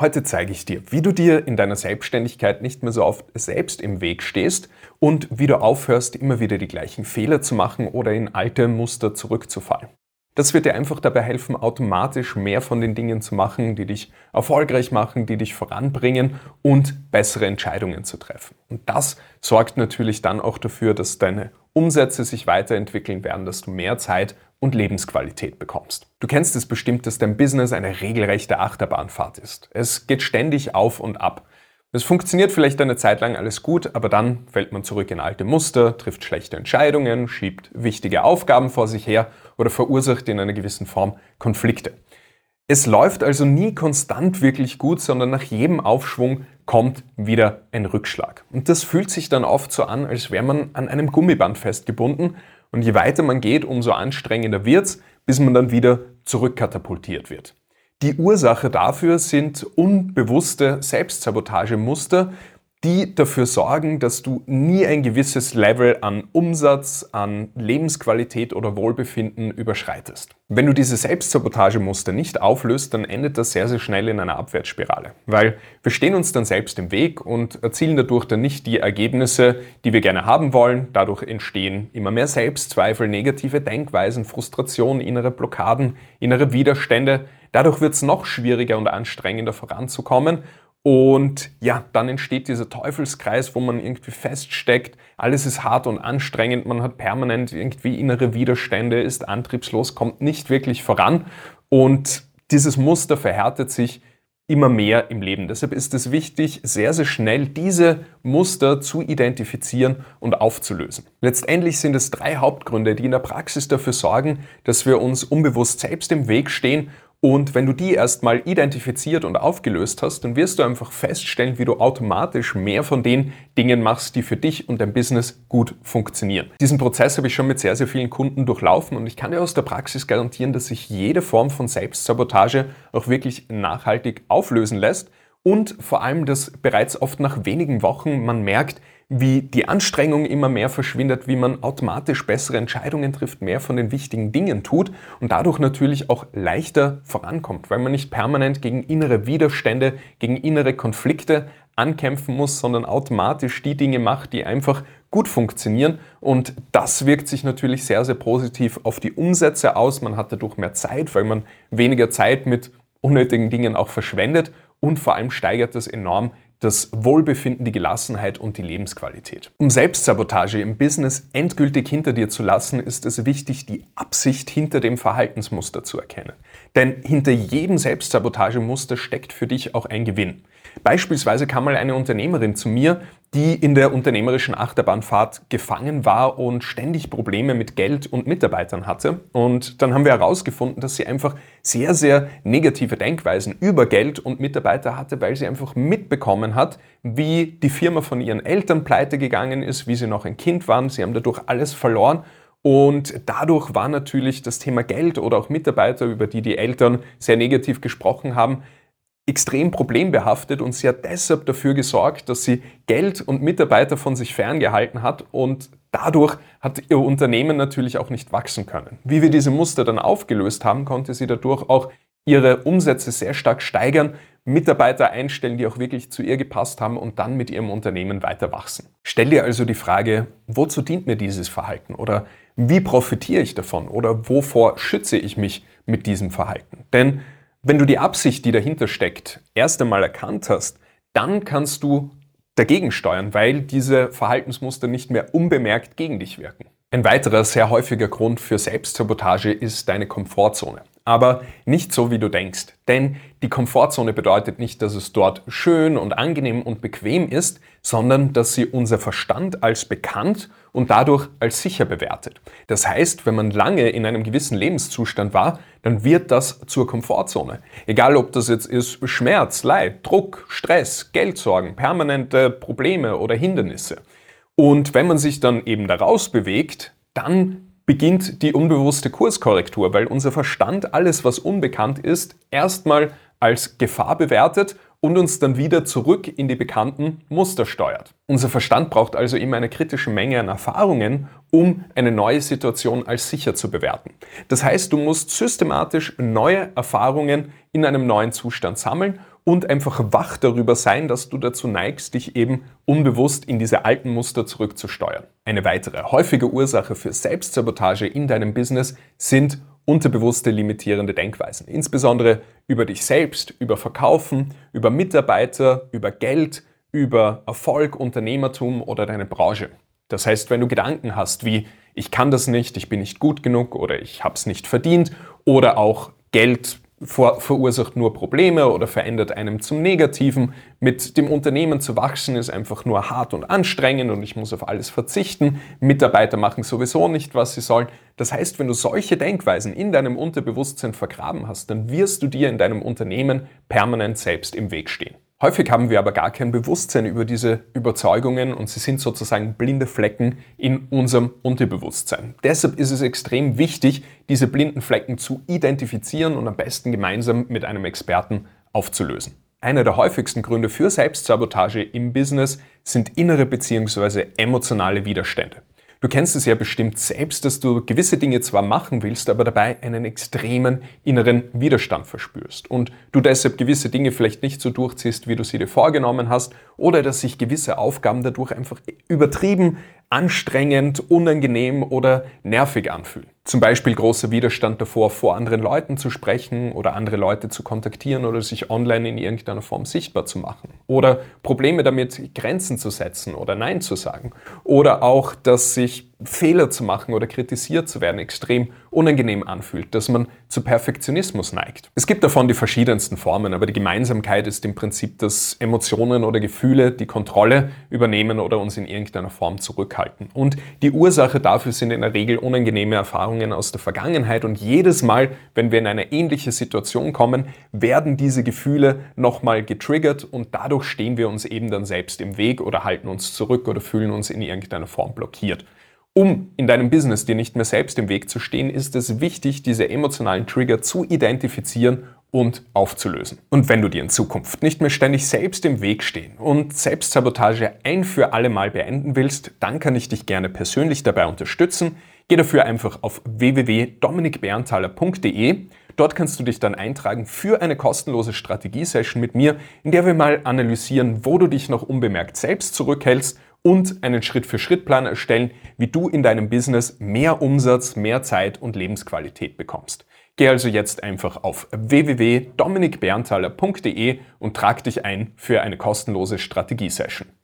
Heute zeige ich dir, wie du dir in deiner Selbstständigkeit nicht mehr so oft selbst im Weg stehst und wie du aufhörst, immer wieder die gleichen Fehler zu machen oder in alte Muster zurückzufallen. Das wird dir einfach dabei helfen, automatisch mehr von den Dingen zu machen, die dich erfolgreich machen, die dich voranbringen und bessere Entscheidungen zu treffen. Und das sorgt natürlich dann auch dafür, dass deine Umsätze sich weiterentwickeln werden, dass du mehr Zeit und Lebensqualität bekommst. Du kennst es bestimmt, dass dein Business eine regelrechte Achterbahnfahrt ist. Es geht ständig auf und ab. Es funktioniert vielleicht eine Zeit lang alles gut, aber dann fällt man zurück in alte Muster, trifft schlechte Entscheidungen, schiebt wichtige Aufgaben vor sich her oder verursacht in einer gewissen Form Konflikte. Es läuft also nie konstant wirklich gut, sondern nach jedem Aufschwung kommt wieder ein Rückschlag. Und das fühlt sich dann oft so an, als wäre man an einem Gummiband festgebunden. Und je weiter man geht, umso anstrengender wird's, bis man dann wieder zurückkatapultiert wird. Die Ursache dafür sind unbewusste Selbstsabotagemuster, die dafür sorgen, dass du nie ein gewisses Level an Umsatz, an Lebensqualität oder Wohlbefinden überschreitest. Wenn du diese Selbstsabotagemuster nicht auflöst, dann endet das sehr, sehr schnell in einer Abwärtsspirale, weil wir stehen uns dann selbst im Weg und erzielen dadurch dann nicht die Ergebnisse, die wir gerne haben wollen. Dadurch entstehen immer mehr Selbstzweifel, negative Denkweisen, Frustration, innere Blockaden, innere Widerstände. Dadurch wird es noch schwieriger und anstrengender voranzukommen. Und ja, dann entsteht dieser Teufelskreis, wo man irgendwie feststeckt, alles ist hart und anstrengend, man hat permanent irgendwie innere Widerstände, ist antriebslos, kommt nicht wirklich voran und dieses Muster verhärtet sich immer mehr im Leben. Deshalb ist es wichtig, sehr, sehr schnell diese Muster zu identifizieren und aufzulösen. Letztendlich sind es 3 Hauptgründe, die in der Praxis dafür sorgen, dass wir uns unbewusst selbst im Weg stehen. Und wenn du die erstmal identifiziert und aufgelöst hast, dann wirst du einfach feststellen, wie du automatisch mehr von den Dingen machst, die für dich und dein Business gut funktionieren. Diesen Prozess habe ich schon mit sehr, sehr vielen Kunden durchlaufen und ich kann dir aus der Praxis garantieren, dass sich jede Form von Selbstsabotage auch wirklich nachhaltig auflösen lässt und vor allem, dass bereits oft nach wenigen Wochen man merkt, wie die Anstrengung immer mehr verschwindet, wie man automatisch bessere Entscheidungen trifft, mehr von den wichtigen Dingen tut und dadurch natürlich auch leichter vorankommt, weil man nicht permanent gegen innere Widerstände, gegen innere Konflikte ankämpfen muss, sondern automatisch die Dinge macht, die einfach gut funktionieren und das wirkt sich natürlich sehr, sehr positiv auf die Umsätze aus. Man hat dadurch mehr Zeit, weil man weniger Zeit mit unnötigen Dingen auch verschwendet und vor allem steigert das enorm das Wohlbefinden, die Gelassenheit und die Lebensqualität. Um Selbstsabotage im Business endgültig hinter dir zu lassen, ist es wichtig, die Absicht hinter dem Verhaltensmuster zu erkennen. Denn hinter jedem Selbstsabotagemuster steckt für dich auch ein Gewinn. Beispielsweise kam mal eine Unternehmerin zu mir, die in der unternehmerischen Achterbahnfahrt gefangen war und ständig Probleme mit Geld und Mitarbeitern hatte. Und dann haben wir herausgefunden, dass sie einfach sehr, sehr negative Denkweisen über Geld und Mitarbeiter hatte, weil sie einfach mitbekommen hat, wie die Firma von ihren Eltern pleite gegangen ist, wie sie noch ein Kind waren. Sie haben dadurch alles verloren. Und dadurch war natürlich das Thema Geld oder auch Mitarbeiter, über die Eltern sehr negativ gesprochen haben, extrem problembehaftet und sie hat deshalb dafür gesorgt, dass sie Geld und Mitarbeiter von sich ferngehalten hat und dadurch hat ihr Unternehmen natürlich auch nicht wachsen können. Wie wir diese Muster dann aufgelöst haben, konnte sie dadurch auch ihre Umsätze sehr stark steigern, Mitarbeiter einstellen, die auch wirklich zu ihr gepasst haben und dann mit ihrem Unternehmen weiter wachsen. Stell dir also die Frage, wozu dient mir dieses Verhalten oder wie profitiere ich davon oder wovor schütze ich mich mit diesem Verhalten? Denn wenn du die Absicht, die dahinter steckt, erst einmal erkannt hast, dann kannst du dagegen steuern, weil diese Verhaltensmuster nicht mehr unbemerkt gegen dich wirken. Ein weiterer sehr häufiger Grund für Selbstsabotage ist deine Komfortzone. Aber nicht so, wie du denkst. Denn die Komfortzone bedeutet nicht, dass es dort schön und angenehm und bequem ist, sondern dass sie unser Verstand als bekannt und dadurch als sicher bewertet. Das heißt, wenn man lange in einem gewissen Lebenszustand war, dann wird das zur Komfortzone. Egal, ob das jetzt ist Schmerz, Leid, Druck, Stress, Geldsorgen, permanente Probleme oder Hindernisse. Und wenn man sich dann eben da raus bewegt, dann beginnt die unbewusste Kurskorrektur, weil unser Verstand alles, was unbekannt ist, erstmal als Gefahr bewertet und uns dann wieder zurück in die bekannten Muster steuert. Unser Verstand braucht also immer eine kritische Menge an Erfahrungen, um eine neue Situation als sicher zu bewerten. Das heißt, du musst systematisch neue Erfahrungen in einem neuen Zustand sammeln und einfach wach darüber sein, dass du dazu neigst, dich eben unbewusst in diese alten Muster zurückzusteuern. Eine weitere häufige Ursache für Selbstsabotage in deinem Business sind unterbewusste limitierende Denkweisen, insbesondere über dich selbst, über Verkaufen, über Mitarbeiter, über Geld, über Erfolg, Unternehmertum oder deine Branche. Das heißt, wenn du Gedanken hast wie, ich kann das nicht, ich bin nicht gut genug oder ich habe es nicht verdient oder auch Geld verursacht nur Probleme oder verändert einem zum Negativen, mit dem Unternehmen zu wachsen ist einfach nur hart und anstrengend und ich muss auf alles verzichten, Mitarbeiter machen sowieso nicht, was sie sollen. Das heißt, wenn du solche Denkweisen in deinem Unterbewusstsein vergraben hast, dann wirst du dir in deinem Unternehmen permanent selbst im Weg stehen. Häufig haben wir aber gar kein Bewusstsein über diese Überzeugungen und sie sind sozusagen blinde Flecken in unserem Unterbewusstsein. Deshalb ist es extrem wichtig, diese blinden Flecken zu identifizieren und am besten gemeinsam mit einem Experten aufzulösen. Einer der häufigsten Gründe für Selbstsabotage im Business sind innere bzw. emotionale Widerstände. Du kennst es ja bestimmt selbst, dass du gewisse Dinge zwar machen willst, aber dabei einen extremen inneren Widerstand verspürst und du deshalb gewisse Dinge vielleicht nicht so durchziehst, wie du sie dir vorgenommen hast oder dass sich gewisse Aufgaben dadurch einfach übertrieben, anstrengend, unangenehm oder nervig anfühlen. Zum Beispiel großer Widerstand davor, vor anderen Leuten zu sprechen oder andere Leute zu kontaktieren oder sich online in irgendeiner Form sichtbar zu machen. Oder Probleme damit, Grenzen zu setzen oder Nein zu sagen. Oder auch, dass sich Fehler zu machen oder kritisiert zu werden extrem unangenehm anfühlt, dass man zu Perfektionismus neigt. Es gibt davon die verschiedensten Formen, aber die Gemeinsamkeit ist im Prinzip, dass Emotionen oder Gefühle die Kontrolle übernehmen oder uns in irgendeiner Form zurückhalten. Und die Ursache dafür sind in der Regel unangenehme Erfahrungen aus der Vergangenheit und jedes Mal, wenn wir in eine ähnliche Situation kommen, werden diese Gefühle nochmal getriggert und dadurch stehen wir uns eben dann selbst im Weg oder halten uns zurück oder fühlen uns in irgendeiner Form blockiert. Um in deinem Business dir nicht mehr selbst im Weg zu stehen, ist es wichtig, diese emotionalen Trigger zu identifizieren und aufzulösen. Und wenn du dir in Zukunft nicht mehr ständig selbst im Weg stehen und Selbstsabotage ein für alle Mal beenden willst, dann kann ich dich gerne persönlich dabei unterstützen. Geh dafür einfach auf www.dominikberntaler.de. Dort kannst du dich dann eintragen für eine kostenlose Strategiesession mit mir, in der wir mal analysieren, wo du dich noch unbemerkt selbst zurückhältst und einen Schritt-für-Schritt-Plan erstellen, wie du in deinem Business mehr Umsatz, mehr Zeit und Lebensqualität bekommst. Geh also jetzt einfach auf www.dominikberntaler.de und trag dich ein für eine kostenlose Strategiesession.